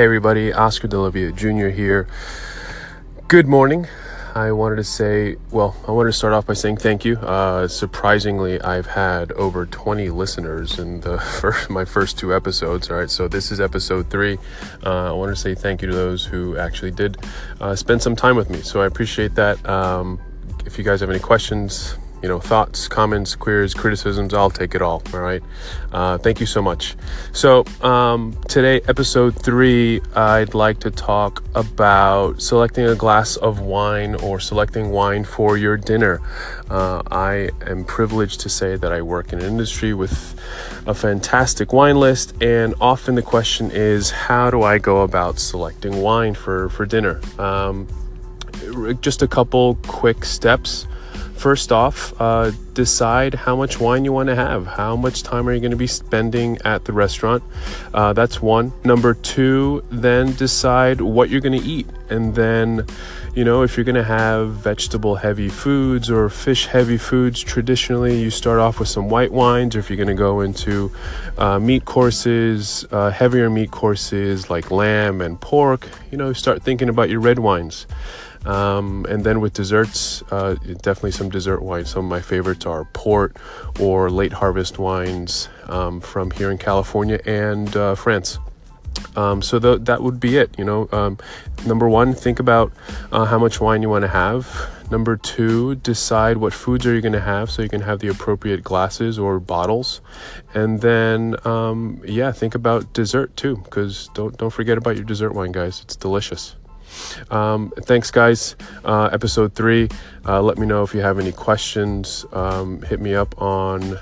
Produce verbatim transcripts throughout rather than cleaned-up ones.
Hey everybody, Oscar Delevia Junior here. Good morning. I wanted to say, well, I wanted to start off by saying thank you. Uh, surprisingly, I've had over twenty listeners in the first, my first two episodes. All right, so this is episode three. Uh, I wanted to say thank you to those who actually did uh, spend some time with me. So I appreciate that. Um, if you guys have any questions, you know, thoughts, comments, queries, criticisms, I'll take it all. All right. Uh, thank you so much. So um, today, episode three, I'd like to talk about selecting a glass of wine or selecting wine for your dinner. Uh, I am privileged to say that I work in an industry with a fantastic wine list. And often the question is, how do I go about selecting wine for, for dinner? Um, just a couple quick steps. First off, uh, decide how much wine you want to have. How much time are you going to be spending at the restaurant? Uh, that's one. Number two, then decide what you're going to eat. And then, you know, if you're going to have vegetable heavy foods or fish heavy foods, traditionally you start off with some white wines. Or if you're going to go into uh, meat courses, uh, heavier meat courses like lamb and pork, you know, start thinking about your red wines. Um, and then with desserts, uh, definitely some dessert wines. Some of my favorites are port or late harvest wines um, from here in California and uh, France. Um, so th- that would be it. You know, um, number one, think about uh, how much wine you want to have. Number two, decide what foods are you going to have so you can have the appropriate glasses or bottles. And then, um, yeah, think about dessert too, because don't don't forget about your dessert wine, guys. It's delicious. Um, thanks guys. Uh, episode three, uh, let me know if you have any questions. Um, hit me up on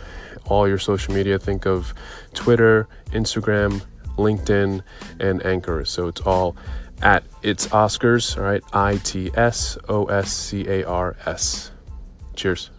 all your social media. Think of Twitter, Instagram, LinkedIn, and Anchor. So it's all at It's Oscars. All right. I T S O S C A R S. Cheers.